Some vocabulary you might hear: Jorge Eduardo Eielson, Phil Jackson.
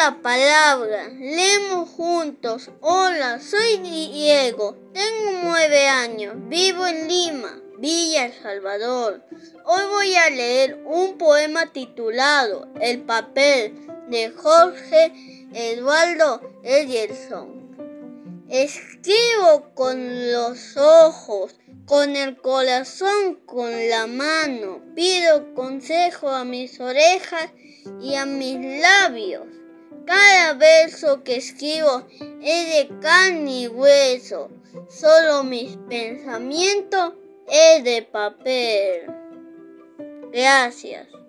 la palabra. Leemos juntos. Hola, soy Diego. Tengo 9 años. Vivo en Lima, Villa El Salvador. Hoy voy a leer un poema titulado El papel, de Jorge Eduardo Eielson. Escribo con los ojos, con el corazón, con la mano. Pido consejo a mis orejas y a mis labios. Cada verso que escribo es de carne y hueso. Solo mis pensamientos es de papel. Gracias.